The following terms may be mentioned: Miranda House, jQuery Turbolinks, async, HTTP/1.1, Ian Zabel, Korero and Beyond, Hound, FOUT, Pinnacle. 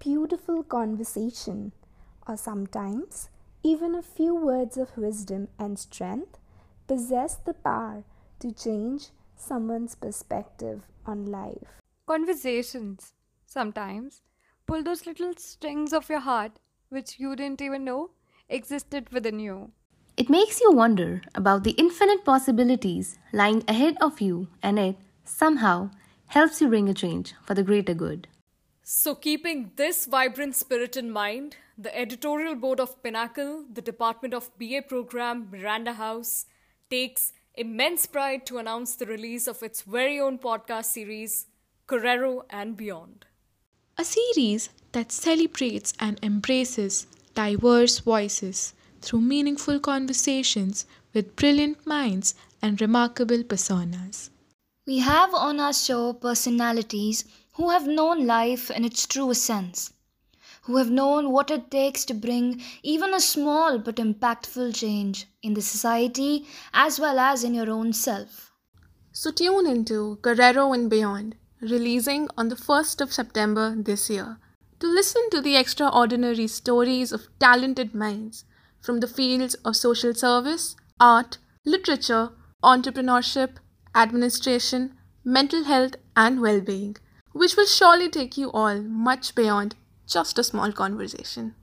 beautiful conversation, or sometimes even a few words of wisdom and strength, possess the power to change someone's perspective on life. Conversations sometimes pull those little strings of your heart which you didn't even know existed within you. It makes you wonder about the infinite possibilities lying ahead of you, and it somehow helps you bring a change for the greater good. So keeping this vibrant spirit in mind, the editorial board of Pinnacle, the Department of B.A. Programme, Miranda House, takes immense pride to announce the release of its very own podcast series, Korero and Beyond. A series that celebrates and embraces diverse voices through meaningful conversations with brilliant minds and remarkable personas. We have on our show personalities who have known life in its truest sense, who have known what it takes to bring even a small but impactful change in the society as well as in your own self. So tune into Korero and Beyond, releasing on the 1st of September this year, to listen to the extraordinary stories of talented minds from the fields of social service, art, literature, entrepreneurship, administration, mental health and well-being, which will surely take you all much beyond just a small conversation.